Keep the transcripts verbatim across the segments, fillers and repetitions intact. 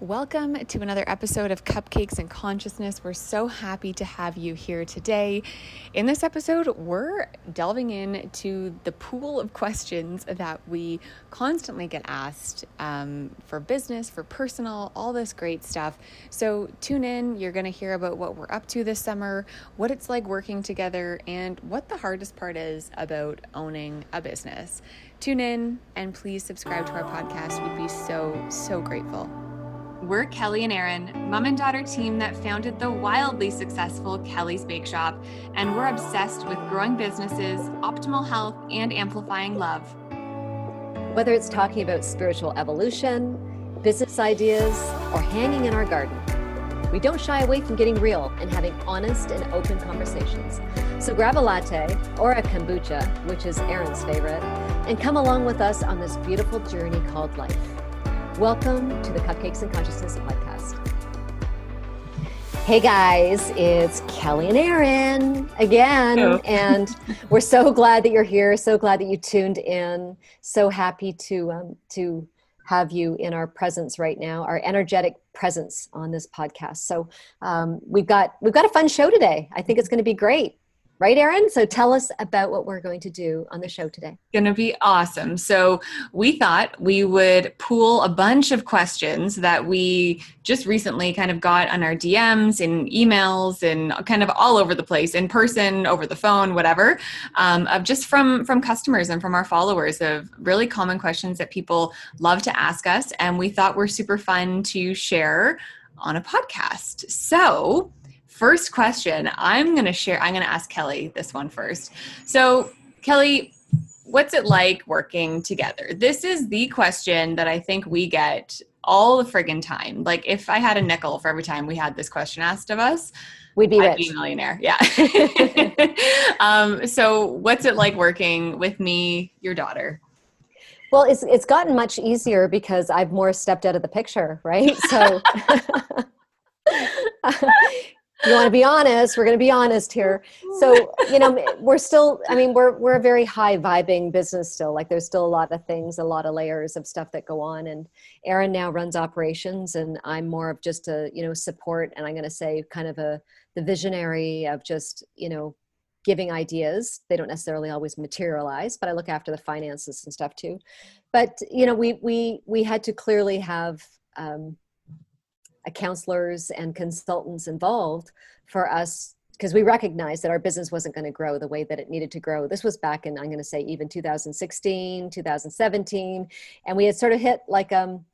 Welcome to another episode of Cupcakes and Consciousness. We're so happy to have you here today. In this episode, we're delving into the pool of questions that we constantly get asked um, for business, for personal, all this great stuff. So tune in. You're going to hear about what we're up to this summer, what it's like working together, and what the hardest part is about owning a business. Tune in and please subscribe to our podcast. We'd be so, so grateful. We're Kelly and Erin, mom and daughter team that founded the wildly successful Kelly's Bake Shop, and we're obsessed with growing businesses, optimal health, and amplifying love. Whether it's talking about spiritual evolution, business ideas, or hanging in our garden, we don't shy away from getting real and having honest and open conversations. So grab a latte or a kombucha, which is Erin's favorite, and come along with us on this beautiful journey called life. Welcome to the Cupcakes and Consciousness podcast. Hey guys, it's Kelly and Erin again. Hello. And we're so glad that you're here. So glad that you tuned in. So happy to, um, to have you in our presence right now, our energetic presence on this podcast. So um, we've got, we've got a fun show today. I think it's going to be great. Right, Erin? So tell us about what we're going to do on the show today. It's going to be awesome. So we thought we would pool a bunch of questions that we just recently kind of got on our D Ms and emails and kind of all over the place, in person, over the phone, whatever, um, of just from, from customers and from our followers, of really common questions that people love to ask us. And we thought were super fun to share on a podcast. So first question, I'm going to share, I'm going to ask Kelly this one first. So Kelly, what's it like working together? This is the question that I think we get all the friggin' time. Like if I had a nickel for every time we had this question asked of us, we'd be, I'd rich. be a millionaire. Yeah. um, so what's it like working with me, your daughter? Well, it's, it's gotten much easier because I've more stepped out of the picture, right? So you want to be honest, we're going to be honest here. So, you know, we're still, I mean, we're, we're a very high vibing business still. Like there's still a lot of things, a lot of layers of stuff that go on. And Erin now runs operations and I'm more of just a, you know, support. And I'm going to say kind of a, the visionary of just, you know, giving ideas. They don't necessarily always materialize, but I look after the finances and stuff too. But, you know, we, we, we had to clearly have, um, counselors and consultants involved for us because we recognized that our business wasn't going to grow the way that it needed to grow. This was back in, I'm going to say even two thousand sixteen, two thousand seventeen. And we had sort of hit like, um,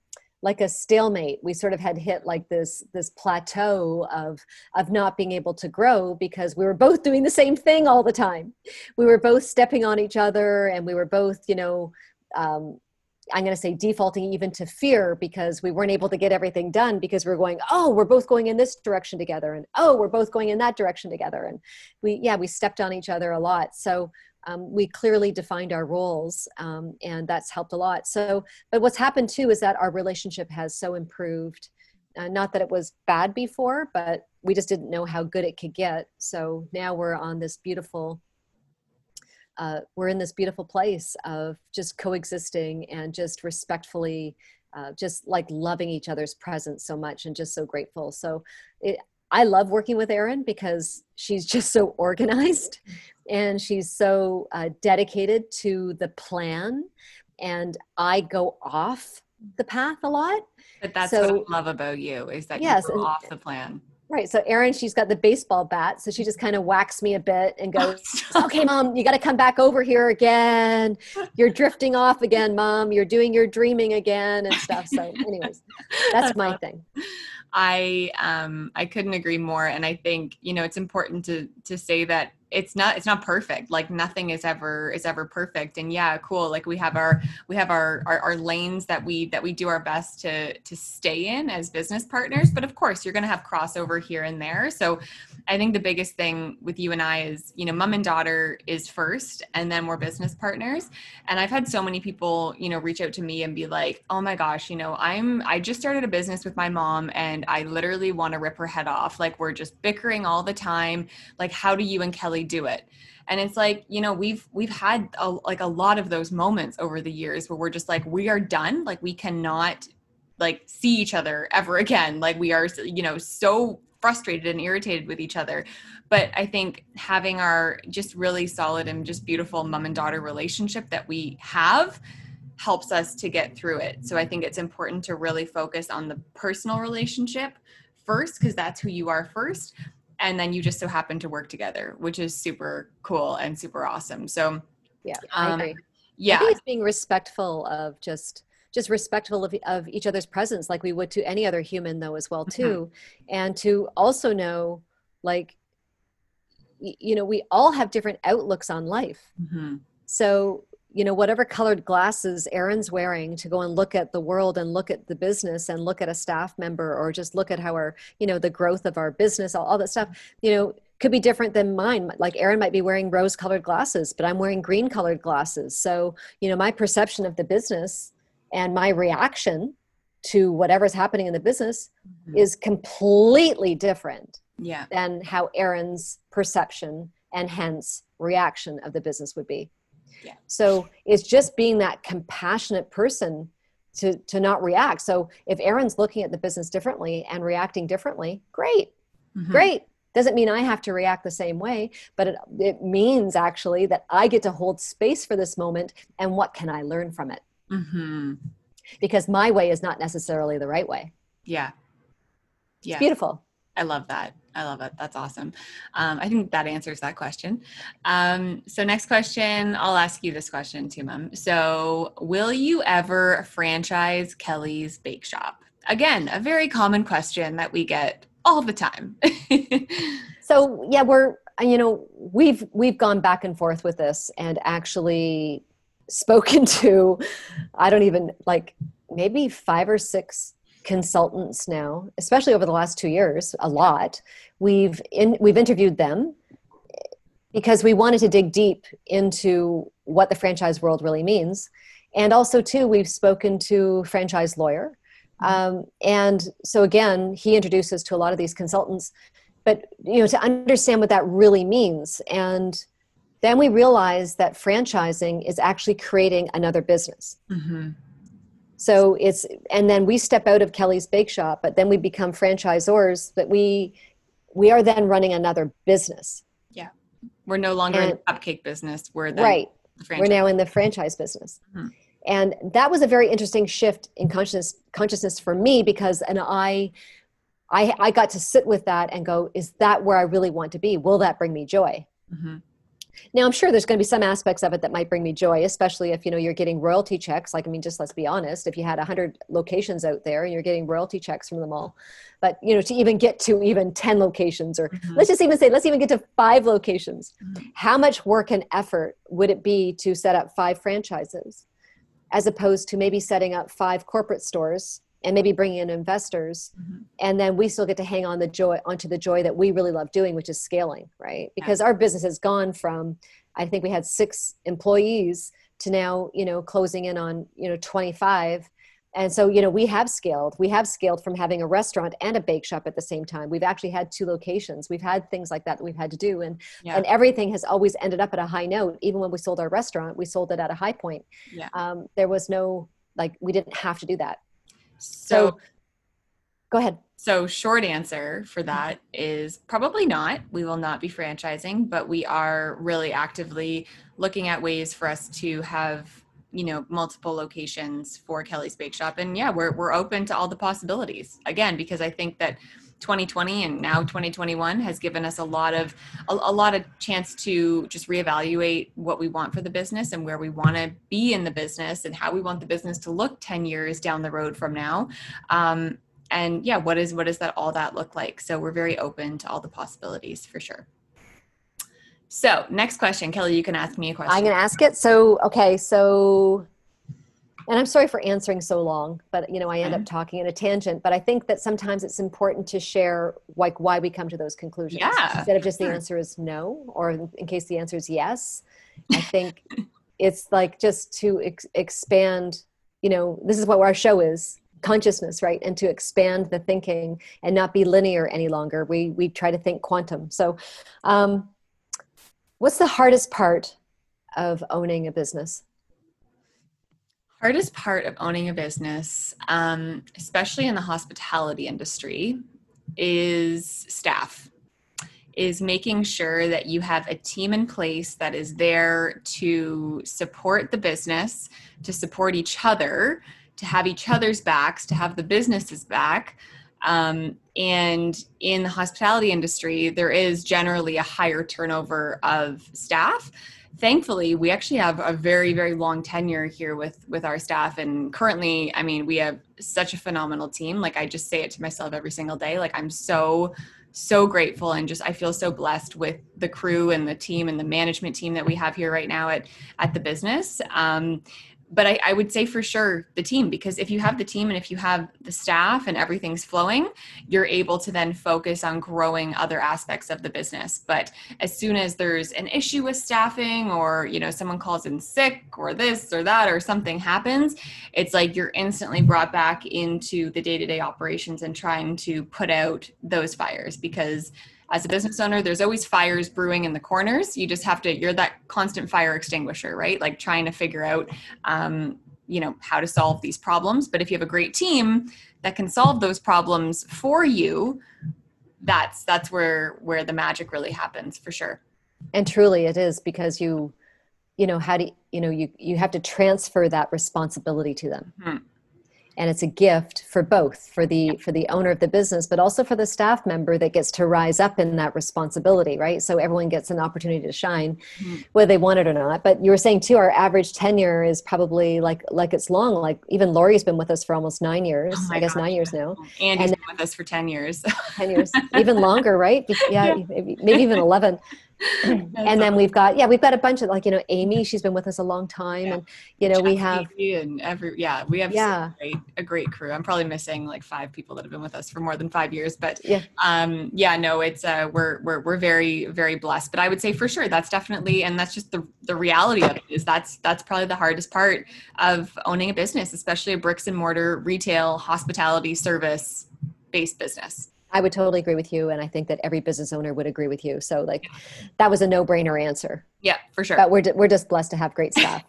like a stalemate. We sort of had hit like this, this plateau of, of not being able to grow because we were both doing the same thing all the time. We were both stepping on each other and we were both, you know, um, I'm going to say defaulting even to fear because we weren't able to get everything done because we were going, oh, we're both going in this direction together. And oh, we're both going in that direction together. And we, yeah, we stepped on each other a lot. So um, we clearly defined our roles um, and that's helped a lot. So, but what's happened too, is that our relationship has so improved. Uh, not that it was bad before, but we just didn't know how good it could get. So now we're on this beautiful Uh, we're in this beautiful place of just coexisting and just respectfully, uh, just like loving each other's presence so much and just so grateful. So it, I love working with Erin because she's just so organized and she's so uh, dedicated to the plan and I go off the path a lot. But that's so, what I love about you is that yes, you go and, off the plan. Right. So Erin, she's got the baseball bat. So she just kind of whacks me a bit and goes, okay, mom, you got to come back over here again. You're drifting off again, mom. You're doing your dreaming again and stuff. So anyways, that's my thing. I, um, I couldn't agree more. And I think, you know, it's important to, to say that it's not, it's not perfect. Like nothing is ever, is ever perfect. And yeah, cool. Like we have our, we have our, our, our lanes that we, that we do our best to, to stay in as business partners. But of course you're going to have crossover here and there. So I think the biggest thing with you and I is, you know, mom and daughter is first and then we're business partners. And I've had so many people, you know, reach out to me and be like, oh my gosh, you know, I'm, I just started a business with my mom and I literally want to rip her head off. Like we're just bickering all the time. Like, how do you and Kelly do it? And it's like, you know, we've, we've had a, like a lot of those moments over the years where we're just like, we are done. Like we cannot like see each other ever again. Like we are, you know, so frustrated and irritated with each other. But I think having our just really solid and just beautiful mom and daughter relationship that we have helps us to get through it. So I think it's important to really focus on the personal relationship first, because that's who you are first. And then you just so happen to work together, which is super cool and super awesome. So yeah, um, I agree. Yeah. I think it's being respectful of just, just respectful of, of each other's presence, like we would to any other human though, as well too. Mm-hmm. And to also know, like, y- you know, we all have different outlooks on life. Mm-hmm. So, you know, whatever colored glasses Erin's wearing to go and look at the world and look at the business and look at a staff member, or just look at how our, you know, the growth of our business, all, all that stuff, you know, could be different than mine. Like Erin might be wearing rose colored glasses, but I'm wearing green colored glasses. So, you know, my perception of the business and my reaction to whatever's happening in the business mm-hmm. is completely different yeah. than how Erin's perception and hence reaction of the business would be. Yeah. So it's just being that compassionate person to, to not react. So if Erin's looking at the business differently and reacting differently, great, mm-hmm. great. Doesn't mean I have to react the same way, but it, it means actually that I get to hold space for this moment. And what can I learn from it? Mm-hmm. Because my way is not necessarily the right way. Yeah. Yeah. It's beautiful. I love that. I love it. That's awesome. Um, I think that answers that question. Um, so next question, I'll ask you this question too, Mom. So will you ever franchise Kelly's Bake Shop? Again, a very common question that we get all the time. So yeah, we're, you know, we've, we've gone back and forth with this and actually spoken to, I don't even like maybe five or six consultants now, especially over the last two years, a lot. We've in, we've interviewed them because we wanted to dig deep into what the franchise world really means. And also too, we've spoken to franchise lawyer. Um, and so again, he introduces to a lot of these consultants, but you know, to understand what that really means. And then we realize that franchising is actually creating another business. Mm-hmm. So it's, and then we step out of Kelly's Bake Shop, but then we become franchisors, but we, we are then running another business. Yeah. We're no longer and, in the cupcake business. We're the right. We're now in the franchise business. Mm-hmm. And that was a very interesting shift in consciousness, consciousness for me, because, and I, I, I got to sit with that and go, is that where I really want to be? Will that bring me joy? Mm-hmm. Now, I'm sure there's going to be some aspects of it that might bring me joy, especially if, you know, you're getting royalty checks. Like, I mean, just let's be honest, if you had one hundred locations out there and you're getting royalty checks from them all, but, you know, to even get to even ten locations, or mm-hmm. let's just even say, let's even get to five locations. Mm-hmm. How much work and effort would it be to set up five franchises as opposed to maybe setting up five corporate stores and maybe bringing in investors, mm-hmm. and then we still get to hang on the joy onto the joy that we really love doing, which is scaling, right? Because yeah. our business has gone from, I think we had six employees to now, you know, closing in on, you know, twenty-five. And so, you know, we have scaled. We have scaled from having a restaurant and a bake shop at the same time. We've actually had two locations. We've had things like that that we've had to do. And yeah. and everything has always ended up at a high note. Even when we sold our restaurant, we sold it at a high point. Yeah. Um, there was no, like, we didn't have to do that. So, so go ahead. So short answer for that is probably not. We will not be franchising, but we are really actively looking at ways for us to have, you know, multiple locations for Kelly's Bake Shop. And yeah, we're, we're open to all the possibilities again, because I think that twenty twenty and now twenty twenty-one has given us a lot of, a, a lot of chance to just reevaluate what we want for the business and where we want to be in the business and how we want the business to look ten years down the road from now. Um, and yeah, what is, what does that, all that look like? So we're very open to all the possibilities for sure. So next question, Kelly, you can ask me a question. I'm going to ask it. So, okay. So, and I'm sorry for answering so long, but you know, I end up talking in a tangent, but I think that sometimes it's important to share like why we come to those conclusions yeah. instead of just the answer is no, or in case the answer is yes, I think it's like just to ex- expand, you know, this is what our show is, consciousness, right? And to expand the thinking and not be linear any longer. We, we try to think quantum. So, um, what's the hardest part of owning a business? Hardest part of owning a business, um, especially in the hospitality industry, is staff. Is making sure that you have a team in place that is there to support the business, to support each other, to have each other's backs, to have the businesses back. Um, and in the hospitality industry, there is generally a higher turnover of staff. Thankfully, we actually have a very, very long tenure here with, with our staff. And currently, I mean, we have such a phenomenal team. Like, I just say it to myself every single day. Like, I'm so So grateful, and just I feel so blessed with the crew and the team and the management team that we have here right now at at the business. Um, but I, I would say for sure the team, because if you have the team and if you have the staff and everything's flowing, you're able to then focus on growing other aspects of the business. But as soon as there's an issue with staffing, or you know someone calls in sick or this or that or something happens, it's like you're instantly brought back into the day-to-day operations and trying to put out those fires, because as a business owner, there's always fires brewing in the corners. You just have to, you're that constant fire extinguisher, right? Like trying to figure out, um, you know, how to solve these problems. But if you have a great team that can solve those problems for you, that's, that's where, where the magic really happens for sure. And truly it is, because you, you know, how do you, you know, you, you have to transfer that responsibility to them. Mm-hmm. And it's a gift for both, for the for the owner of the business, but also for the staff member that gets to rise up in that responsibility, right? So everyone gets an opportunity to shine, mm-hmm. whether they want it or not. But you were saying too, our average tenure is probably like like it's long. Like even Lori's been with us for almost nine years. Oh I guess gosh. nine years now. Andy's and then, been with us for ten years. ten years, even longer, right? Yeah, yeah. Maybe, maybe even eleven. And then we've got, yeah, we've got a bunch of like, you know, Amy, she's been with us a long time. Yeah. And, you know, we have, and every, yeah, we have yeah. A, great, a great crew. I'm probably missing like five people that have been with us for more than five years, but yeah, um, yeah no, it's, uh, we're, we're, we're very, very blessed. But I would say for sure, that's definitely, and that's just the, the reality of it is that's, that's probably the hardest part of owning a business, especially a bricks and mortar, retail, hospitality, service based business. I would totally agree with you. And I think that every business owner would agree with you. So like that was a no brainer answer. Yeah, for sure. But we're, we're just blessed to have great staff.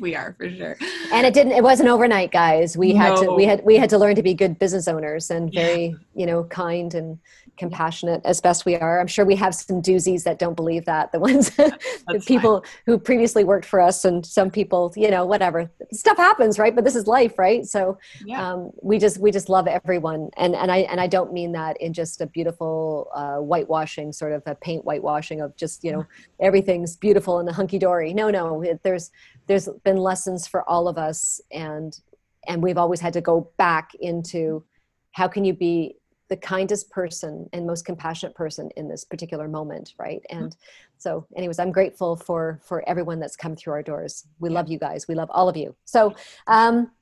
We are for sure. And it didn't, it wasn't overnight, guys. We no. had to, we had, we had to learn to be good business owners and very, yeah. you know, kind and compassionate as best we are. I'm sure we have some doozies that don't believe that. The ones, the people fine. who previously worked for us, and some people, you know, whatever stuff happens, right? But this is life, right? So yeah. um, we just, we just love everyone. And, and I, and I don't mean that in just a beautiful uh, whitewashing, sort of a paint whitewashing of just, you know, everything's beautiful. Beautiful and the hunky dory. No, no. It, there's there's been lessons for all of us, and and we've always had to go back into how can you be the kindest person and most compassionate person in this particular moment, right? And mm-hmm. so, anyways, I'm grateful for for everyone that's come through our doors. We yeah. love you guys. We love all of you. So, um,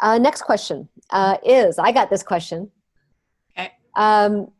uh, next question uh, is I got this question. Okay. Um,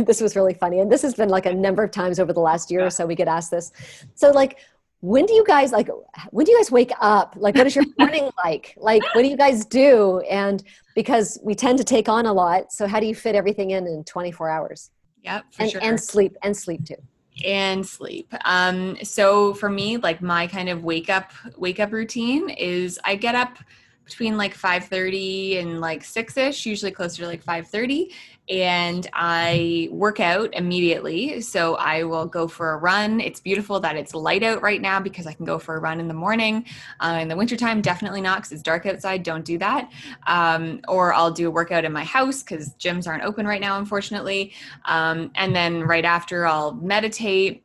this was really funny. And this has been like a number of times over the last year or so we get asked this. So like, when do you guys like, when do you guys wake up? Like, what is your morning like? Like, what do you guys do? And because we tend to take on a lot. So how do you fit everything in in twenty-four hours? Yep, for and, sure. and sleep and sleep too. And sleep. Um, so for me, like my kind of wake up, wake up routine is I get up between like five thirty and like six ish, usually closer to like five thirty. And I work out immediately. So I will go for a run. It's beautiful that it's light out right now because I can go for a run in the morning. Uh, in the wintertime, definitely not because it's dark outside. Don't do that. Um, or I'll do a workout in my house because gyms aren't open right now, unfortunately. Um, and then right after I'll meditate,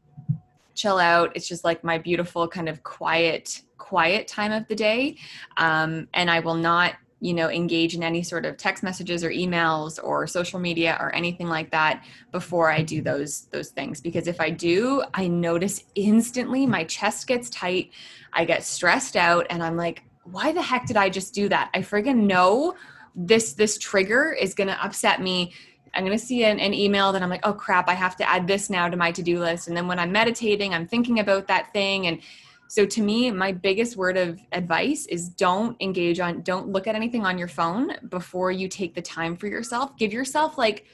chill out. It's just like my beautiful kind of quiet, quiet time of the day. Um, and I will not you know, engage in any sort of text messages or emails or social media or anything like that before I do those, those things. Because if I do, I notice instantly my chest gets tight, I get stressed out, and I'm like, why the heck did I just do that? I friggin' know this, this trigger is going to upset me. I'm going to see an, an email that I'm like, oh crap, I have to add this now to my to-do list. And then when I'm meditating, I'm thinking about that thing. And so to me, my biggest word of advice is don't engage on, don't look at anything on your phone before you take the time for yourself. Give yourself like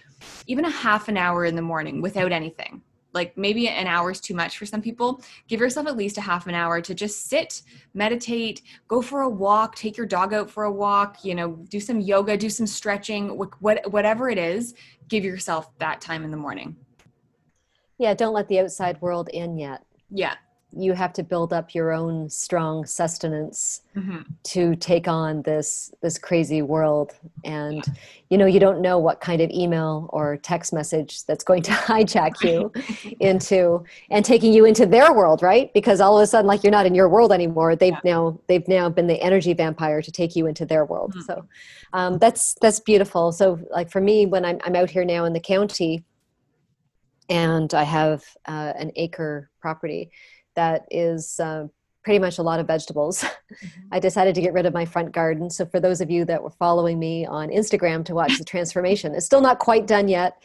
even a half an hour in the morning without anything. like maybe an hour is too much for some people. Give yourself at least a half an hour to just sit, meditate, go for a walk, take your dog out for a walk, you know, do some yoga, do some stretching, what, whatever it is, give yourself that time in the morning. Yeah. Don't let the outside world in yet. Yeah. You have to build up your own strong sustenance mm-hmm. to take on this, this crazy world. And, yeah. you know, you don't know what kind of email or text message that's going to hijack you into and taking you into their world, right? Because all of a sudden, like, you're not in your world anymore. They've yeah. now, they've now been the energy vampire to take you into their world. Mm-hmm. So um, that's, that's beautiful. So like for me, when I'm, I'm out here now in the county and I have uh, an acre property, that is uh, pretty much a lot of vegetables. Mm-hmm. I decided to get rid of my front garden. So for those of you that were following me on Instagram to watch the transformation, it's still not quite done yet.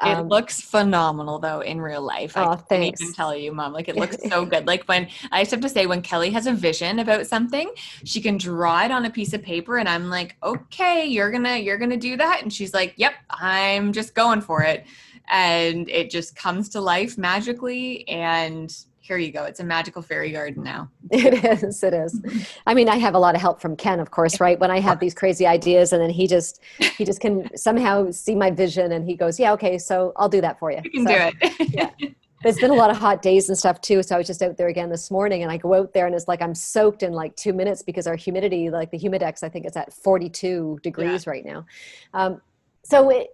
Um, it looks phenomenal though in real life. Oh, I thanks. Can't even tell you, Mom. Like, it looks so good. Like, when I just have to say, when Kelly has a vision about something, she can draw it on a piece of paper, and I'm like, okay, you're gonna you're gonna do that, and she's like, yep, I'm just going for it, and it just comes to life magically. And here you go. It's a magical fairy garden now. It is. It is. I mean, I have a lot of help from Ken, of course, right? When I have these crazy ideas, and then he just, he just can somehow see my vision, and he goes, yeah, okay, so I'll do that for you. You can so, do it. Yeah. But it's been a lot of hot days and stuff too. So I was just out there again this morning, and I go out there and it's like, I'm soaked in like two minutes because our humidity, like the Humidex, I think it's at forty-two degrees yeah. right now. Um, so it,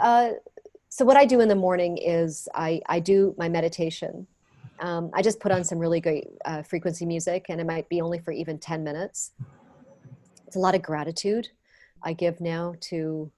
uh, so what I do in the morning is I, I do my meditation. Um, I just put on some really great uh, frequency music, and it might be only for even ten minutes. It's a lot of gratitude I give now to,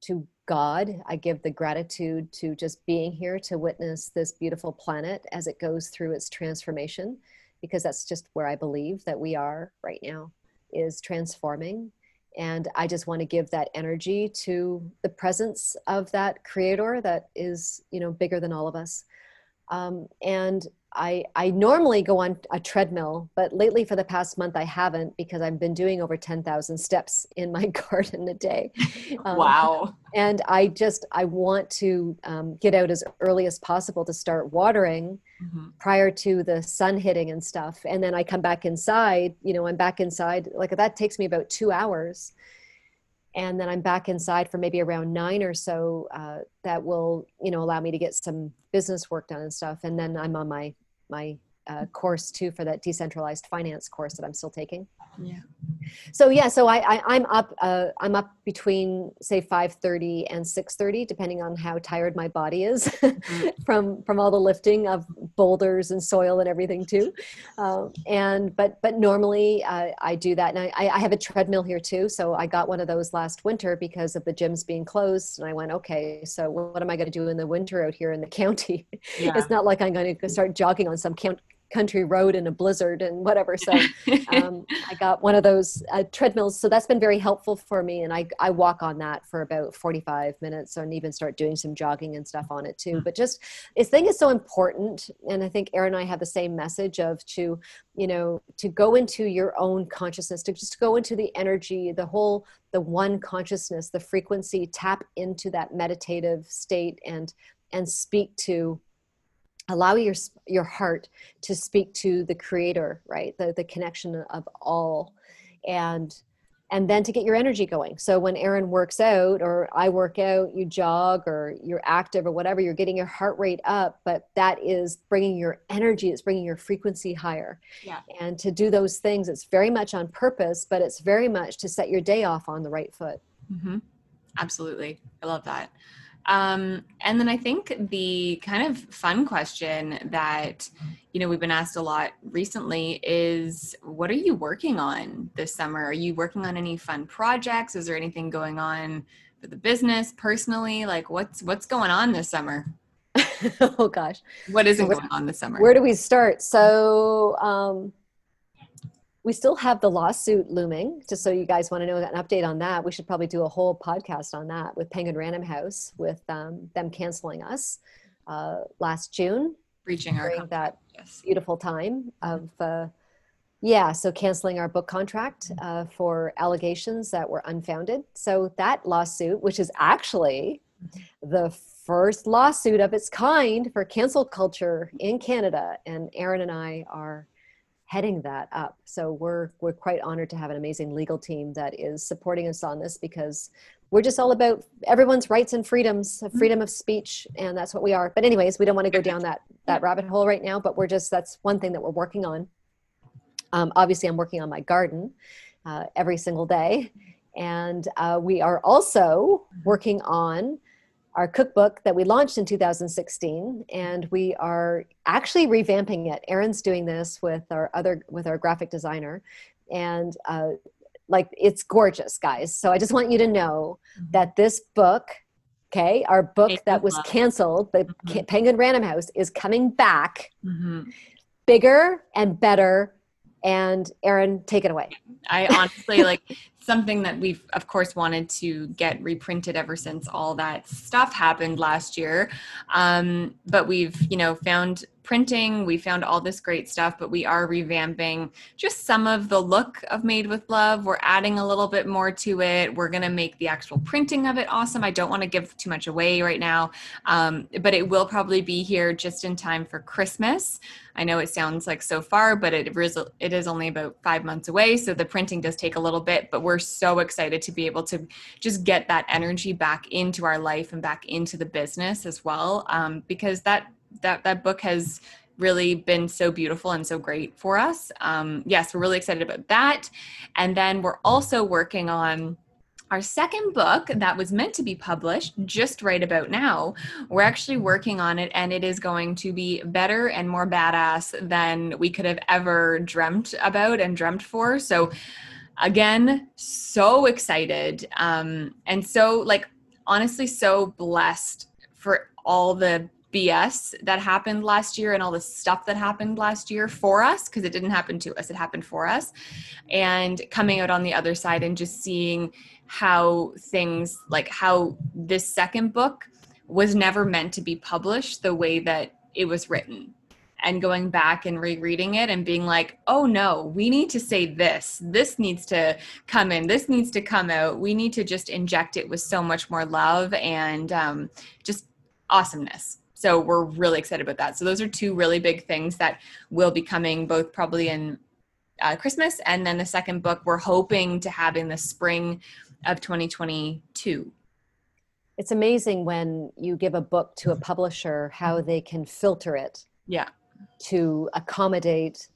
to God. I give the gratitude to just being here to witness this beautiful planet as it goes through its transformation, because that's just where I believe that we are right now, is transforming. And I just want to give that energy to the presence of that creator that is, you know, bigger than all of us. Um, and I, I normally go on a treadmill, but lately for the past month, I haven't, because I've been doing over ten thousand steps in my garden a day. Um, wow. And I just, I want to um, get out as early as possible to start watering mm-hmm. prior to the sun hitting and stuff. And then I come back inside, you know, I'm back inside, like that takes me about two hours. And then I'm back inside for maybe around nine or so. Uh, that will, you know, allow me to get some business work done and stuff. And then I'm on my my uh, course too, for that decentralized finance course that I'm still taking. Yeah. So yeah, so I, I I'm up uh, I'm up between say five thirty and six thirty, depending on how tired my body is from from all the lifting of boulders and soil and everything too. Um, and but but normally uh, I do that, and I I have a treadmill here too. So I got one of those last winter because of the gyms being closed, and I went, okay, so what am I going to do in the winter out here in the county? Yeah. It's not like I'm going to start jogging on some count. country road in a blizzard and whatever. So um, I got one of those uh, treadmills. So that's been very helpful for me. And I, I walk on that for about forty-five minutes, and even start doing some jogging and stuff on it too. But just, this thing is so important. And I think Erin and I have the same message of to, you know, to go into your own consciousness, to just go into the energy, the whole, the one consciousness, the frequency, tap into that meditative state and, and speak to, allow your your heart to speak to the creator, right? The the connection of all, and and then to get your energy going. So when Erin works out, or I work out, you jog, or you're active or whatever, you're getting your heart rate up, but that is bringing your energy, it's bringing your frequency higher. Yeah. And to do those things, it's very much on purpose, but it's very much to set your day off on the right foot. Mm-hmm. Absolutely. I love that. Um, and then I think the kind of fun question that, you know, we've been asked a lot recently is, what are you working on this summer? Are you working on any fun projects? Is there anything going on for the business personally? Like what's, what's going on this summer? Oh gosh. What isn't where, going on this summer? Where do we start? So, um, we still have the lawsuit looming, just so you guys want to know an update on that. We should probably do a whole podcast on that with Penguin Random House, with um, them canceling us uh, last June. Breaching our contract. That yes. beautiful time of, uh, yeah, so canceling our book contract uh, for allegations that were unfounded. So that lawsuit, which is actually the first lawsuit of its kind for cancel culture in Canada. And Erin and I are heading that up. So we're, we're quite honored to have an amazing legal team that is supporting us on this, because we're just all about everyone's rights and freedoms, freedom of speech, and that's what we are. But anyways, we don't want to go down that, that rabbit hole right now, but we're just, that's one thing that we're working on. Um, obviously, I'm working on my garden uh, every single day. And uh, we are also working on our cookbook that we launched in two thousand sixteen, and we are actually revamping it. Erin's doing this with our other, with our graphic designer, and uh, like, it's gorgeous, guys. So I just want you to know that this book, okay, our book that was canceled, the mm-hmm. Penguin Random House, is coming back mm-hmm. bigger and better. And Erin, take it away. I honestly like something that we've of course wanted to get reprinted ever since all that stuff happened last year. Um, but we've, you know, found printing, we found all this great stuff, but we are revamping just some of the look of Made with Love. We're adding a little bit more to it. We're going to make the actual printing of it awesome. I don't want to give too much away right now, um, but it will probably be here just in time for Christmas. I know it sounds like so far, but it it is only about five months away. So the printing does take a little bit, but we're so excited to be able to just get that energy back into our life and back into the business as well, um, because that that that book has really been so beautiful and so great for us. Um, yes, we're really excited about that. And then we're also working on our second book that was meant to be published just right about now. We're actually working on it, and it is going to be better and more badass than we could have ever dreamt about and dreamt for. So again, so excited. Um, and so like, honestly, so blessed for all the B S that happened last year and all the stuff that happened last year for us, because it didn't happen to us, it happened for us. And coming out on the other side and just seeing how things, like how this second book was never meant to be published the way that it was written. And going back and rereading it and being like, oh no, we need to say this. This needs to come in. This needs to come out. We need to just inject it with so much more love and um, just awesomeness. So we're really excited about that. So those are two really big things that will be coming both probably in uh, Christmas, and then the second book we're hoping to have in the spring of twenty twenty-two. It's amazing when you give a book to a publisher, how they can filter it yeah. to accommodate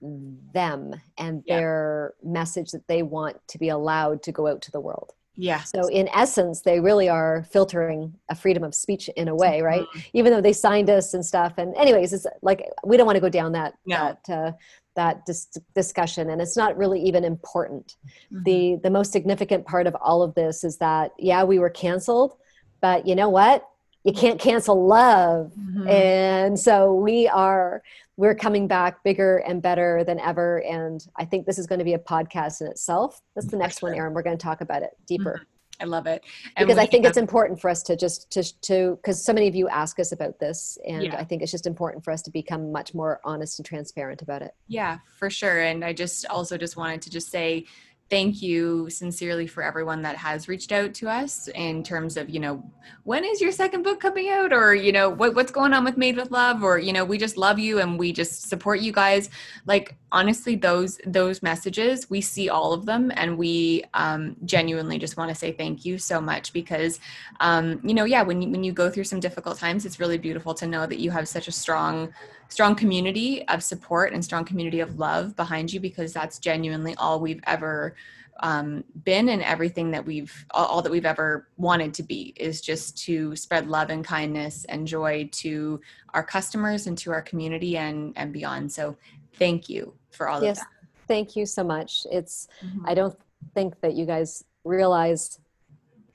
them and yeah. their message that they want to be allowed to go out to the world. Yeah. So in essence, they really are filtering a freedom of speech in a way, right? Mm-hmm. Even though they signed us and stuff. And anyways, it's like, we don't want to go down that, yeah. that, uh, that dis- discussion. And it's not really even important. Mm-hmm. The, the most significant part of all of this is that, yeah, we were canceled, but you know what? You can't cancel love. Mm-hmm. And so we are, we're coming back bigger and better than ever. And I think this is going to be a podcast in itself. That's the next one, Erin. We're going to talk about it deeper. Mm-hmm. I love it. And because I think have- it's important for us to just, to, to, because so many of you ask us about this, and yeah. I think it's just important for us to become much more honest and transparent about it. Yeah, for sure. And I just also just wanted to just say, thank you sincerely for everyone that has reached out to us in terms of, you know, when is your second book coming out, or, you know, what, what's going on with Made with Love, or, you know, we just love you and we just support you guys. Like, honestly, those, those messages, we see all of them, and we um, genuinely just want to say thank you so much, because, um, you know, yeah, when you, when you go through some difficult times, it's really beautiful to know that you have such a strong, strong community of support and strong community of love behind you, because that's genuinely all we've ever um, been, and everything that we've, all that we've ever wanted to be is just to spread love and kindness and joy to our customers and to our community and, and beyond. So thank you for all yes, of that. Thank you so much. It's, mm-hmm. I don't think that you guys realize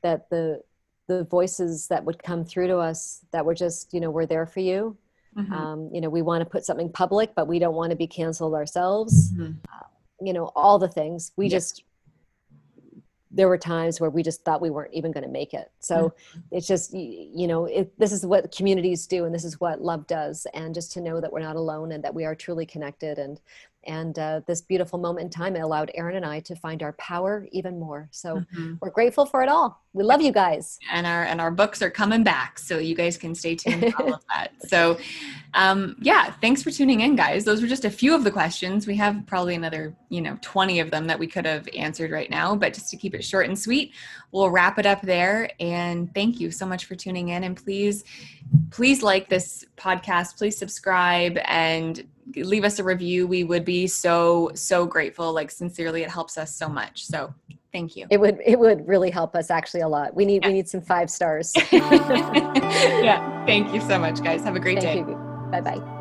that the, the voices that would come through to us that were just, you know, we're there for you. Mm-hmm. Um, you know, we want to put something public, but we don't want to be canceled ourselves. Mm-hmm. Uh, you know, all the things we yeah. just, there were times where we just thought we weren't even going to make it. So mm-hmm. it's just, you know, it, this is what communities do, and this is what love does. And just to know that we're not alone, and that we are truly connected, and, And uh, this beautiful moment in time, it allowed Erin and I to find our power even more. So mm-hmm. we're grateful for it all. We love you guys. And our, and our books are coming back. So you guys can stay tuned for all of that. So um, yeah, thanks for tuning in, guys. Those were just a few of the questions. We have probably another, you know, twenty of them that we could have answered right now, but just to keep it short and sweet, we'll wrap it up there. And thank you so much for tuning in. And please, please like this podcast, please subscribe and leave us a review. We would be so, so grateful. Like, sincerely, it helps us so much. So thank you. It would, it would really help us actually a lot. We need, yeah. we need some five stars. Yeah. Thank you so much, guys. Have a great thank day. You. Bye-bye.